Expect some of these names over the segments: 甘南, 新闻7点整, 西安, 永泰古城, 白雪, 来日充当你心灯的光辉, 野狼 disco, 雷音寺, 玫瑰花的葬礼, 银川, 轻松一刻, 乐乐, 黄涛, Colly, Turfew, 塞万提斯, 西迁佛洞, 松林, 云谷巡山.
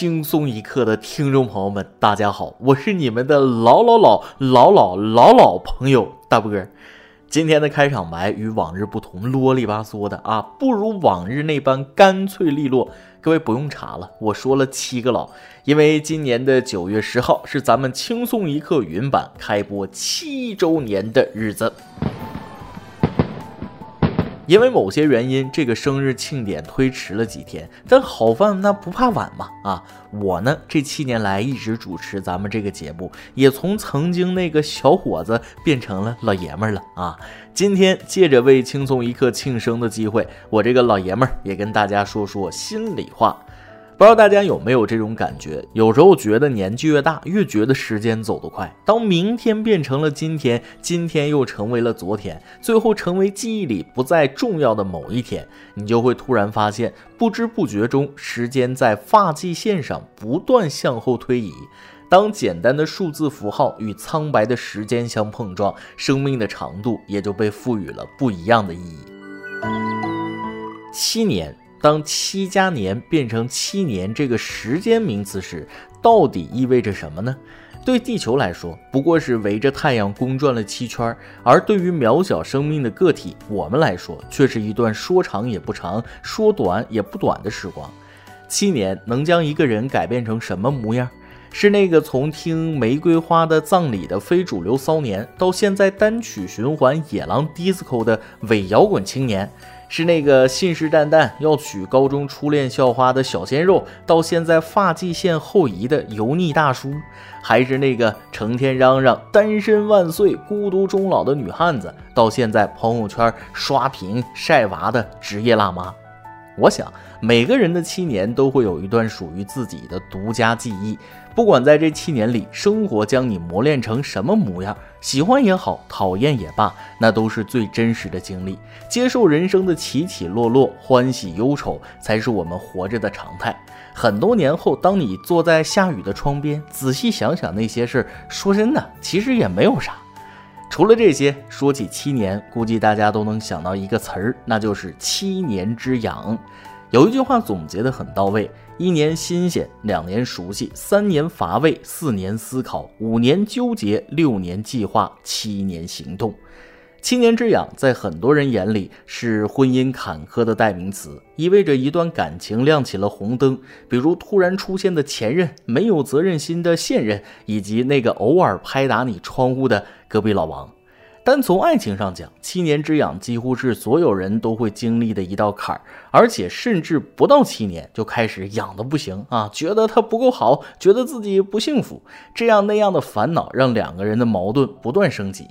轻松一刻的听众朋友们，大家好，我是你们的老朋友大波。今天的开场白与往日不同，啰里吧嗦的啊，不如往日那般干脆利落。各位不用查了，我说了7个老，因为今年的9月10号是咱们轻松一刻语音版开播7周年的日子。因为某些原因，这个生日庆典推迟了几天，但好饭那不怕晚嘛啊！我呢，这7年来一直主持咱们这个节目，也从曾经那个小伙子变成了老爷们了啊！今天借着为轻松一刻庆生的机会，我这个老爷们也跟大家说说心里话。不知道大家有没有这种感觉，有时候觉得年纪越大越觉得时间走得快，当明天变成了今天，今天又成为了昨天，最后成为记忆里不再重要的某一天，你就会突然发现，不知不觉中时间在发际线上不断向后推移。当简单的数字符号与苍白的时间相碰撞，生命的长度也就被赋予了不一样的意义。7年，当七加年变成7年这个时间名词时，到底意味着什么呢？对地球来说，不过是围着太阳公转了7圈，而对于渺小生命的个体，我们来说，却是一段说长也不长，说短也不短的时光。7年能将一个人改变成什么模样？是那个从听《玫瑰花的葬礼》的非主流骚年，到现在单曲循环野狼 disco 的伪摇滚青年，是那个信誓旦旦要娶高中初恋校花的小鲜肉，到现在发际线后移的油腻大叔，还是那个成天嚷嚷单身万岁孤独终老的女汉子，到现在朋友圈刷屏晒娃的职业辣妈。我想每个人的7年都会有一段属于自己的独家记忆，不管在这7年里生活将你磨练成什么模样，喜欢也好，讨厌也罢，那都是最真实的经历。接受人生的起起落落，欢喜忧愁，才是我们活着的常态。很多年后，当你坐在下雨的窗边仔细想想那些事，说真的其实也没有啥。除了这些，说起7年，估计大家都能想到一个词儿，那就是7年之痒。有一句话总结得很到位：1年新鲜，2年熟悉，3年乏味，4年思考，5年纠结，6年计划，7年行动。7年之痒在很多人眼里是婚姻坎坷的代名词，意味着一段感情亮起了红灯，比如突然出现的前任，没有责任心的现任，以及那个偶尔拍打你窗户的隔壁老王。但从爱情上讲，7年之痒几乎是所有人都会经历的一道坎儿，而且甚至不到7年就开始痒得不行啊，觉得他不够好，觉得自己不幸福，这样那样的烦恼让两个人的矛盾不断升级。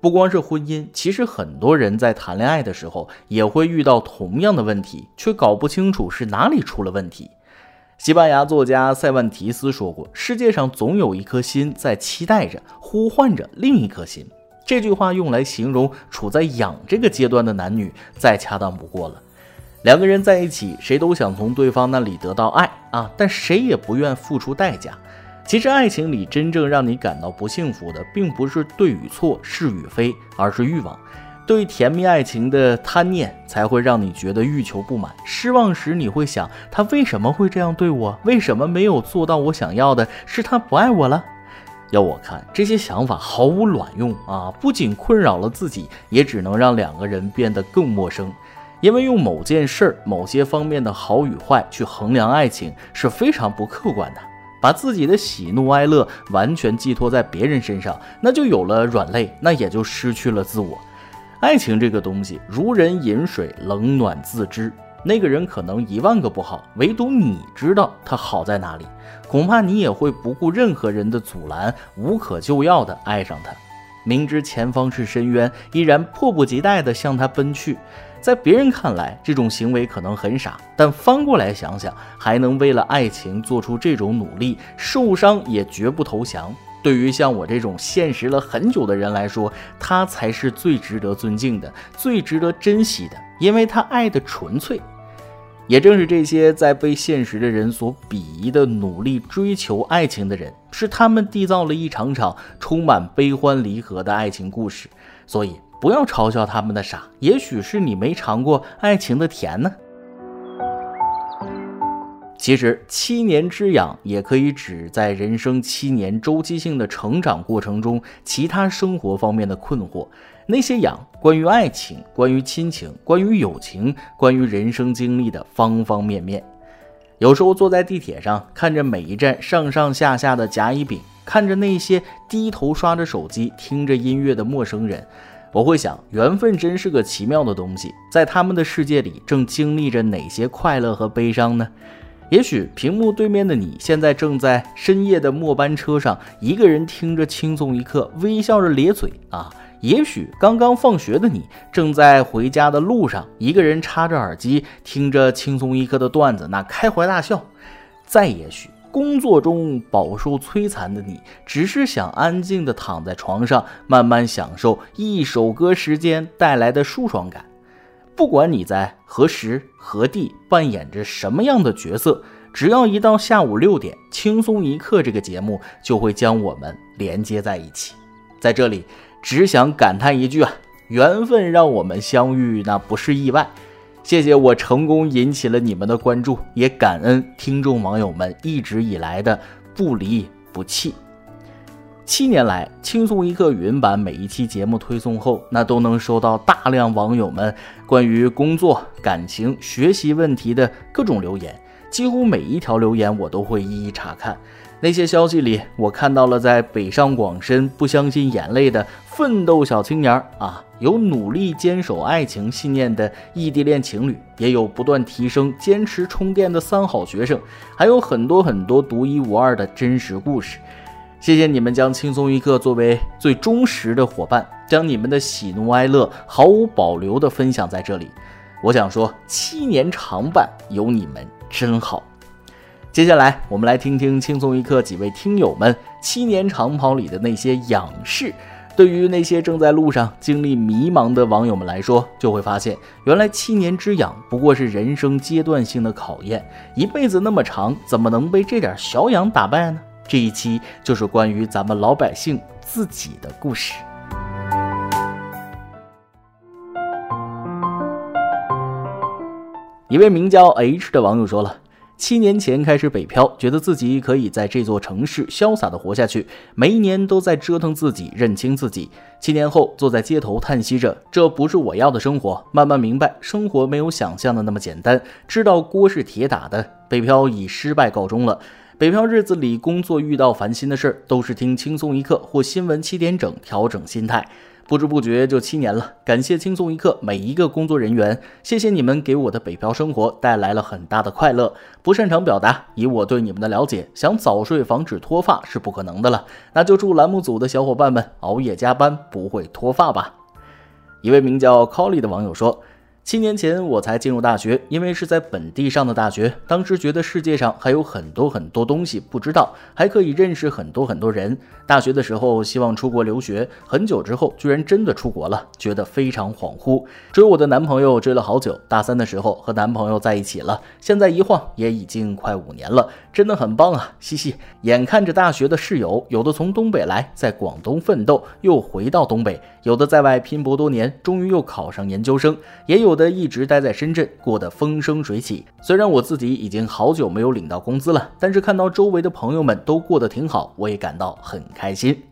不光是婚姻，其实很多人在谈恋爱的时候也会遇到同样的问题，却搞不清楚是哪里出了问题。西班牙作家塞万提斯说过，世界上总有一颗心在期待着、呼唤着另一颗心。这句话用来形容处在痒这个阶段的男女，再恰当不过了。两个人在一起，谁都想从对方那里得到爱啊，但谁也不愿付出代价。其实爱情里真正让你感到不幸福的，并不是对与错、是与非，而是欲望。对甜蜜爱情的贪念才会让你觉得欲求不满，失望时你会想，他为什么会这样对我？为什么没有做到我想要的？是他不爱我了？要我看，这些想法毫无卵用啊！不仅困扰了自己，也只能让两个人变得更陌生。因为用某件事、某些方面的好与坏去衡量爱情是非常不客观的。把自己的喜怒哀乐完全寄托在别人身上，那就有了软肋，那也就失去了自我。爱情这个东西如人饮水，冷暖自知。那个人可能10000个不好，唯独你知道他好在哪里，恐怕你也会不顾任何人的阻拦，无可救药地爱上他。明知前方是深渊，依然迫不及待地向他奔去。在别人看来，这种行为可能很傻，但翻过来想想，还能为了爱情做出这种努力，受伤也绝不投降。对于像我这种现实了很久的人来说，他才是最值得尊敬的，最值得珍惜的，因为他爱的纯粹。也正是这些在被现实的人所鄙夷的努力追求爱情的人，是他们缔造了一场场充满悲欢离合的爱情故事。所以不要嘲笑他们的傻，也许是你没尝过爱情的甜呢。其实七年之痒也可以指在人生7年周期性的成长过程中其他生活方面的困惑，那些痒关于爱情、关于亲情、关于友情、关于人生经历的方方面面。有时候坐在地铁上，看着每一站上上下下的甲乙丙，看着那些低头刷着手机听着音乐的陌生人，我会想，缘分真是个奇妙的东西，在他们的世界里正经历着哪些快乐和悲伤呢？也许屏幕对面的你现在正在深夜的末班车上，一个人听着轻松一刻，微笑着咧嘴啊。也许刚刚放学的你正在回家的路上，一个人插着耳机听着轻松一刻的段子，那开怀大笑。再也许工作中饱受摧残的你，只是想安静地躺在床上，慢慢享受一首歌时间带来的舒爽感。不管你在何时何地扮演着什么样的角色，只要一到下午6点，轻松一刻这个节目就会将我们连接在一起。在这里只想感叹一句啊，缘分让我们相遇，那不是意外。谢谢我成功引起了你们的关注，也感恩听众网友们一直以来的不离不弃。7年来，轻松一刻语音版每一期节目推送后，那都能收到大量网友们关于工作、感情、学习问题的各种留言，几乎每一条留言我都会一一查看。那些消息里，我看到了在北上广深不相信眼泪的奋斗小青年啊，有努力坚守爱情信念的异地恋情侣，也有不断提升、坚持充电的3好学生，还有很多很多独一无二的真实故事。谢谢你们将轻松一刻作为最忠实的伙伴，将你们的喜怒哀乐毫无保留地分享在这里。我想说，7年长伴有你们真好。接下来我们来听听轻松一刻几位听友们7年长跑里的那些仰视。对于那些正在路上经历迷茫的网友们来说，就会发现原来7年之痒不过是人生阶段性的考验，一辈子那么长，怎么能被这点小痒打败呢？这一期就是关于咱们老百姓自己的故事。一位名叫 H 的网友说了，7年前开始北漂，觉得自己可以在这座城市潇洒地活下去，每一年都在折腾自己，认清自己。7年后坐在街头叹息着，这不是我要的生活。慢慢明白，生活没有想象的那么简单，知道锅是铁打的。北漂以失败告终了。北漂日子里，工作遇到烦心的事，都是听轻松一刻或新闻7点整调整心态。不知不觉就7年了，感谢轻松一刻每一个工作人员，谢谢你们给我的北漂生活带来了很大的快乐。不擅长表达，以我对你们的了解，想早睡防止脱发是不可能的了，那就祝栏目组的小伙伴们熬夜加班不会脱发吧。一位名叫 Colly 的网友说，7年前我才进入大学，因为是在本地上的大学，当时觉得世界上还有很多很多东西不知道，还可以认识很多很多人。大学的时候希望出国留学，很久之后居然真的出国了，觉得非常恍惚。追我的男朋友追了好久，大3的时候和男朋友在一起了，现在一晃也已经快5年了，真的很棒啊，嘻嘻。眼看着大学的室友，有的从东北来，在广东奋斗，又回到东北，有的在外拼搏多年，终于又考上研究生，也有的一直待在深圳，过得风生水起。虽然我自己已经好久没有领到工资了，但是看到周围的朋友们都过得挺好，我也感到很开心。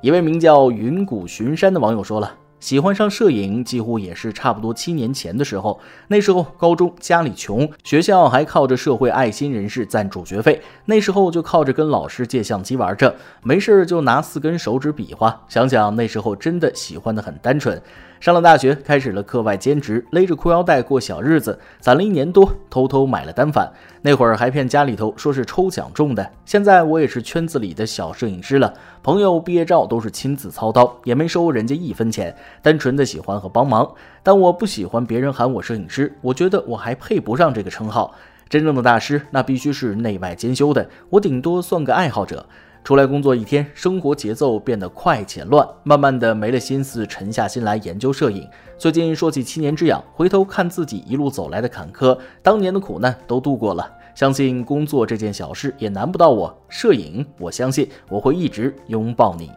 一位名叫云谷巡山的网友说了，喜欢上摄影几乎也是差不多7年前的时候，那时候高中家里穷，学校还靠着社会爱心人士赞助学费，那时候就靠着跟老师借相机玩着，没事就拿4根手指比划，想想那时候真的喜欢的很单纯。上了大学，开始了课外兼职，勒着裤腰带过小日子，攒了1年多，偷偷买了单反，那会儿还骗家里头说是抽奖中的。现在我也是圈子里的小摄影师了，朋友毕业照都是亲自操刀，也没收人家1分钱，单纯的喜欢和帮忙。但我不喜欢别人喊我摄影师，我觉得我还配不上这个称号。真正的大师，那必须是内外兼修的，我顶多算个爱好者。出来工作一天，生活节奏变得快且乱，慢慢的没了心思沉下心来研究摄影。最近说起7年之痒，回头看自己一路走来的坎坷，当年的苦难都度过了，相信工作这件小事也难不到我。摄影，我相信我会一直拥抱你。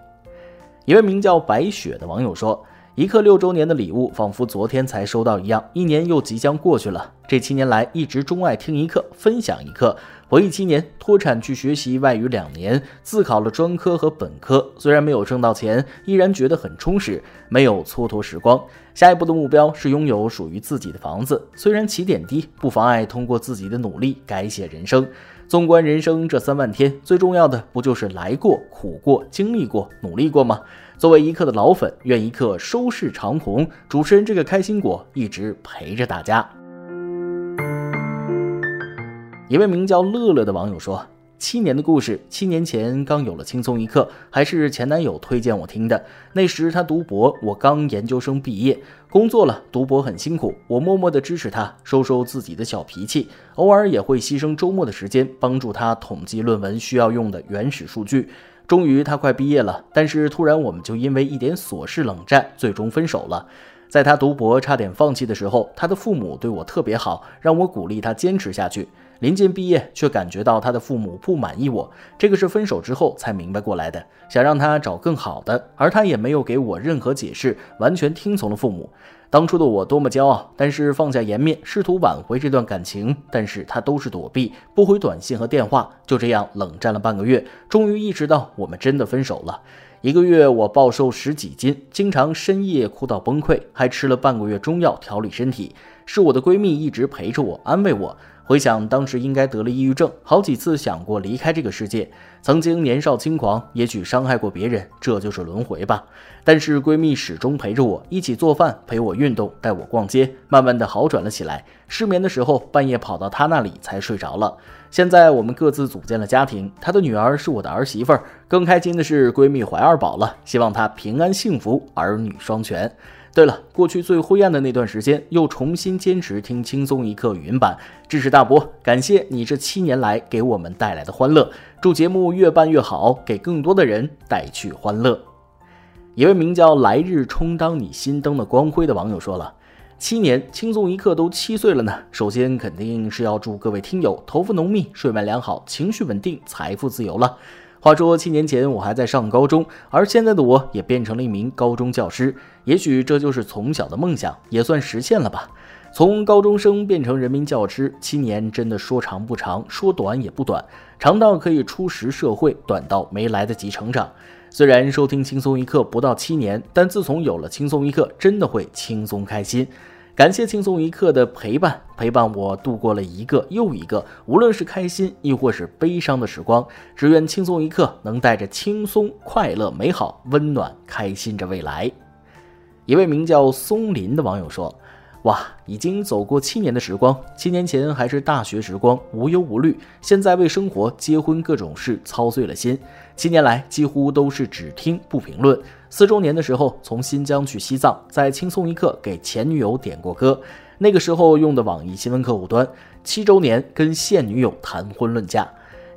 一位名叫白雪的网友说，一刻6周年的礼物仿佛昨天才收到一样，一年又即将过去了。这7年来一直钟爱听一课，分享一课。我一7年脱产去学习外语2年，自考了专科和本科，虽然没有挣到钱，依然觉得很充实，没有蹉跎时光。下一步的目标是拥有属于自己的房子，虽然起点低，不妨碍通过自己的努力改写人生。纵观人生这3万天，最重要的不就是来过、苦过、经历过、努力过吗？作为一刻的老粉，愿一刻收视长虹，主持人这个开心果一直陪着大家。一位名叫乐乐的网友说，7年的故事，7年前刚有了轻松一刻，还是前男友推荐我听的。那时他读博，我刚研究生毕业，工作了，读博很辛苦，我默默地支持他，收收自己的小脾气，偶尔也会牺牲周末的时间，帮助他统计论文需要用的原始数据。终于他快毕业了，但是突然我们就因为一点琐事冷战，最终分手了。在他读博差点放弃的时候，他的父母对我特别好，让我鼓励他坚持下去。临近毕业，却感觉到他的父母不满意我，这个是分手之后才明白过来的，想让他找更好的，而他也没有给我任何解释，完全听从了父母。当初的我多么骄傲，但是放下颜面，试图挽回这段感情，但是他都是躲避，不回短信和电话，就这样冷战了半个月，终于意识到我们真的分手了。1个月我暴瘦10几斤，经常深夜哭到崩溃，还吃了半个月中药调理身体，是我的闺蜜一直陪着我，安慰我。回想当时应该得了抑郁症，好几次想过离开这个世界。曾经年少轻狂，也许伤害过别人，这就是轮回吧。但是闺蜜始终陪着我，一起做饭，陪我运动，带我逛街，慢慢的好转了起来。失眠的时候，半夜跑到她那里才睡着了。现在我们各自组建了家庭，她的女儿是我的儿媳妇，更开心的是闺蜜怀2宝了，希望她平安幸福，儿女双全。对了，过去最灰暗的那段时间，又重新坚持听轻松一刻语音版，支持大伯，感谢你这7年来给我们带来的欢乐，祝节目越办越好，给更多的人带去欢乐。一位名叫来日充当你心灯的光辉的网友说了，7年，轻松一刻都7岁了呢。首先肯定是要祝各位听友头发浓密，睡眠良好，情绪稳定，财富自由了。话说7年前我还在上高中，而现在的我也变成了一名高中教师，也许这就是从小的梦想，也算实现了吧。从高中生变成人民教师，7年真的说长不长，说短也不短，长到可以出使社会，短到没来得及成长。虽然收听轻松一刻不到7年，但自从有了轻松一刻，真的会轻松开心。感谢轻松一刻的陪伴我度过了一个又一个无论是开心亦或是悲伤的时光，只愿轻松一刻能带着轻松、快乐、美好、温暖开心着未来。一位名叫松林的网友说，哇，已经走过7年的时光，7年前还是大学时光，无忧无虑，现在为生活、结婚各种事操碎了心。7年来几乎都是只听不评论。4周年的时候从新疆去西藏，在轻松一刻给前女友点过歌，那个时候用的网易新闻客户端。7周年跟现女友谈婚论嫁。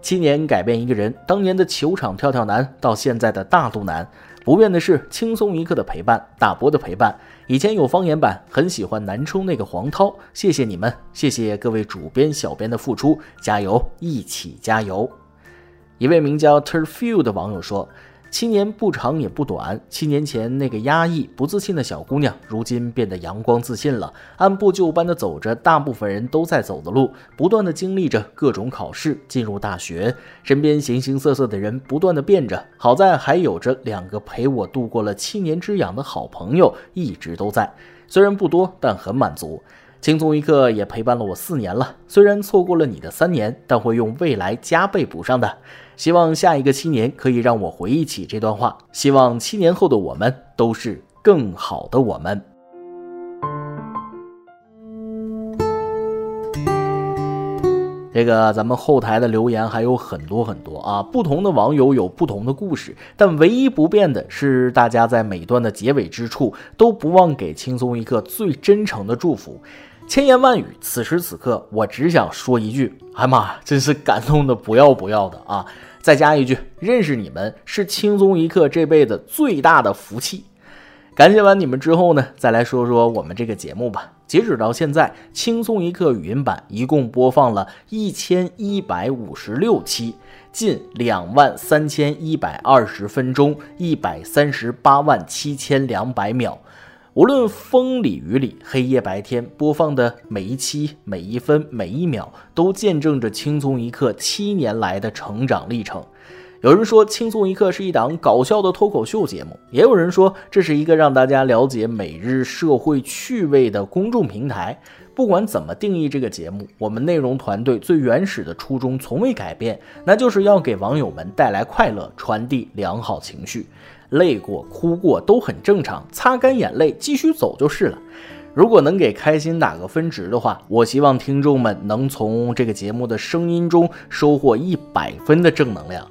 7年改变一个人，当年的球场跳跳男到现在的大肚腩。不变的是轻松一刻的陪伴，大伯的陪伴。以前有方言版，很喜欢南充那个黄涛，谢谢你们，谢谢各位主编小编的付出，加油，一起加油。一位名叫 Turfew 的网友说，7年不长也不短，7年前那个压抑不自信的小姑娘，如今变得阳光自信了，按部就班地走着大部分人都在走的路，不断地经历着各种考试，进入大学，身边形形色色的人不断地变着，好在还有着2个陪我度过了7年之痒的好朋友，一直都在，虽然不多，但很满足。轻松一刻也陪伴了我4年了，虽然错过了你的3年，但会用未来加倍补上的。希望下一个7年可以让我回忆起这段话，希望7年后的我们都是更好的我们。这个咱们后台的留言还有很多很多啊，不同的网友有不同的故事，但唯一不变的是大家在每段的结尾之处都不忘给轻松一刻最真诚的祝福。千言万语，此时此刻我只想说一句，哎妈，真是感动的不要不要的啊！再加一句，认识你们是轻松一刻这辈子最大的福气。感谢完你们之后呢，再来说说我们这个节目吧。截止到现在，轻松一刻语音版一共播放了1156期，近23120分钟，1387200秒。无论风里雨里，黑夜白天，播放的每一期、每一分、每一秒，都见证着轻松一刻7年来的成长历程。有人说轻松一刻是一档搞笑的脱口秀节目，也有人说这是一个让大家了解每日社会趣味的公众平台。不管怎么定义这个节目，我们内容团队最原始的初衷从未改变，那就是要给网友们带来快乐，传递良好情绪。累过哭过都很正常，擦干眼泪继续走就是了。如果能给开心打个分值的话，我希望听众们能从这个节目的声音中收获100分的正能量。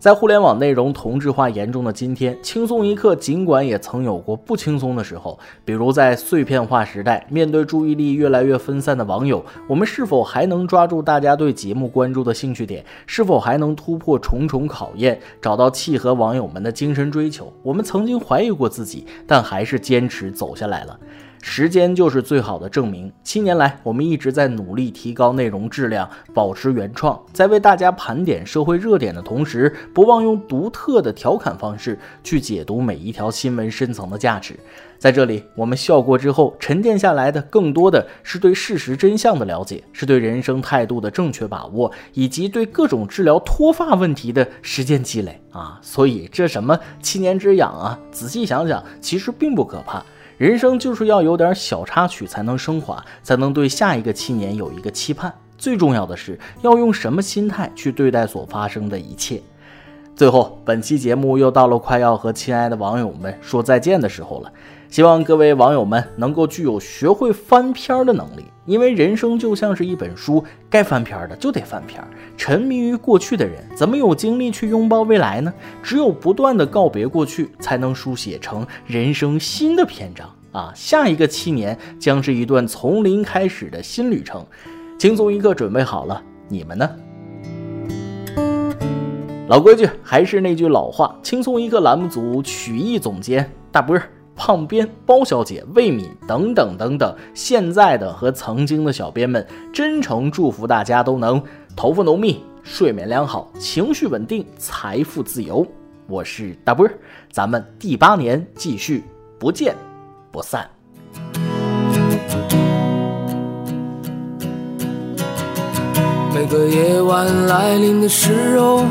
在互联网内容同质化严重的今天，轻松一刻尽管也曾有过不轻松的时候，比如在碎片化时代，面对注意力越来越分散的网友，我们是否还能抓住大家对节目关注的兴趣点？是否还能突破重重考验，找到契合网友们的精神追求？我们曾经怀疑过自己，但还是坚持走下来了。时间就是最好的证明。7年来，我们一直在努力提高内容质量，保持原创，在为大家盘点社会热点的同时，不忘用独特的调侃方式去解读每一条新闻深层的价值。在这里，我们笑过之后沉淀下来的，更多的是对事实真相的了解，是对人生态度的正确把握，以及对各种治疗脱发问题的实践积累啊！所以这什么7年之痒啊，仔细想想，其实并不可怕。人生就是要有点小插曲才能升华，才能对下一个7年有一个期盼。最重要的是要用什么心态去对待所发生的一切。最后，本期节目又到了快要和亲爱的网友们说再见的时候了。希望各位网友们能够具有学会翻篇的能力，因为人生就像是一本书，该翻篇的就得翻篇。沉迷于过去的人怎么有精力去拥抱未来呢？只有不断的告别过去，才能书写成人生新的篇章啊！下一个7年将是一段从零开始的新旅程。轻松一刻准备好了，你们呢？老规矩，还是那句老话，轻松一刻栏目组曲艺总监大波、胖编、包小姐、魏敏等等等等，现在的和曾经的小编们，真诚祝福大家都能头发浓密，睡眠良好，情绪稳定，财富自由。我是大波，咱们第8年继续，不见不散。每个夜晚来临的时候，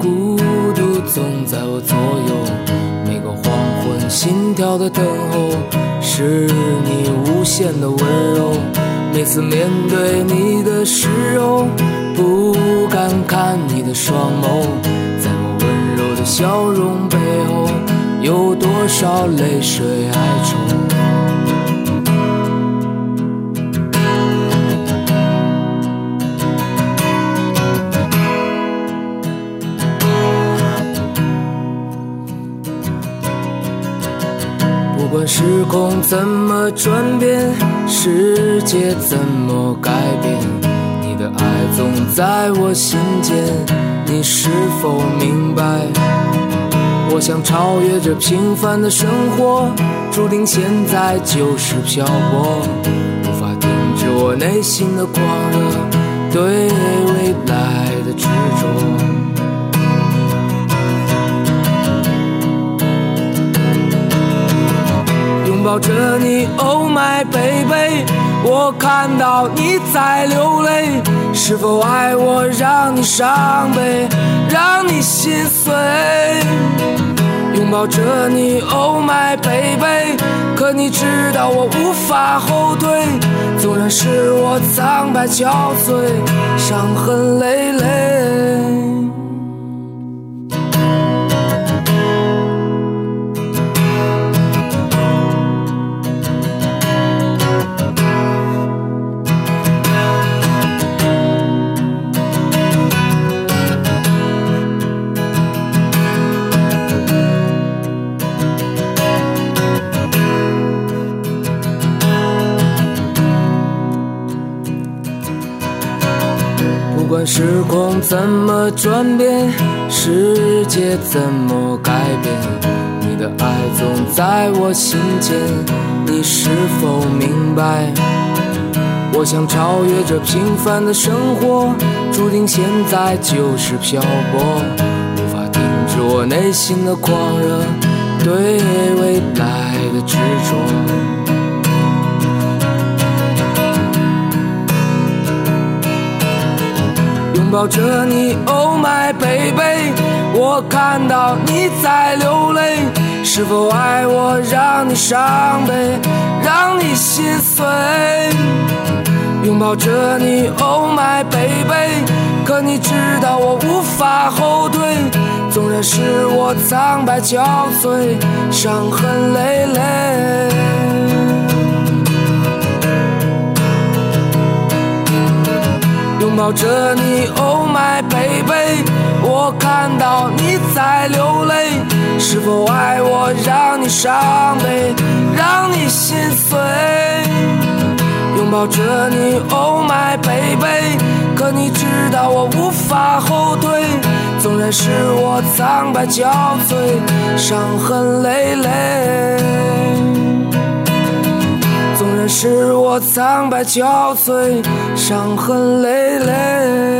孤独总在我左右，心跳的等候是你无限的温柔，每次面对你的时候，不敢看你的双眸，在我温柔的笑容背后，有多少泪水哀愁。不管时空怎么转变，世界怎么改变，你的爱总在我心间，你是否明白？我想超越这平凡的生活，注定现在就是漂泊，无法停止我内心的狂热，对未来的执着。抱着你 Oh my baby， 我看到你在流泪，是否爱我让你伤悲，让你心碎？拥抱着你 Oh my baby， 可你知道我无法后退，纵然是我苍白憔悴，伤痕累累。时空怎么转变，世界怎么改变，你的爱总在我心间，你是否明白？我想超越这平凡的生活，注定现在就是漂泊，无法停止我内心的狂热，对未来的执着。 抱着你 ，Oh my baby， 我看到你在流泪，是否爱我让你伤悲，让你心碎？拥抱着你 ，Oh my baby， 可你知道我无法后退，纵然是我苍白憔悴，伤痕累累。 拥抱着你 ，Oh my baby， 我看到你在流泪，是否爱我让你伤悲，让你心碎？拥抱着你 ，Oh my baby， 可你知道我无法后退，纵然是我苍白憔悴，伤痕累累。 纵然是我苍白憔悴，伤痕累累。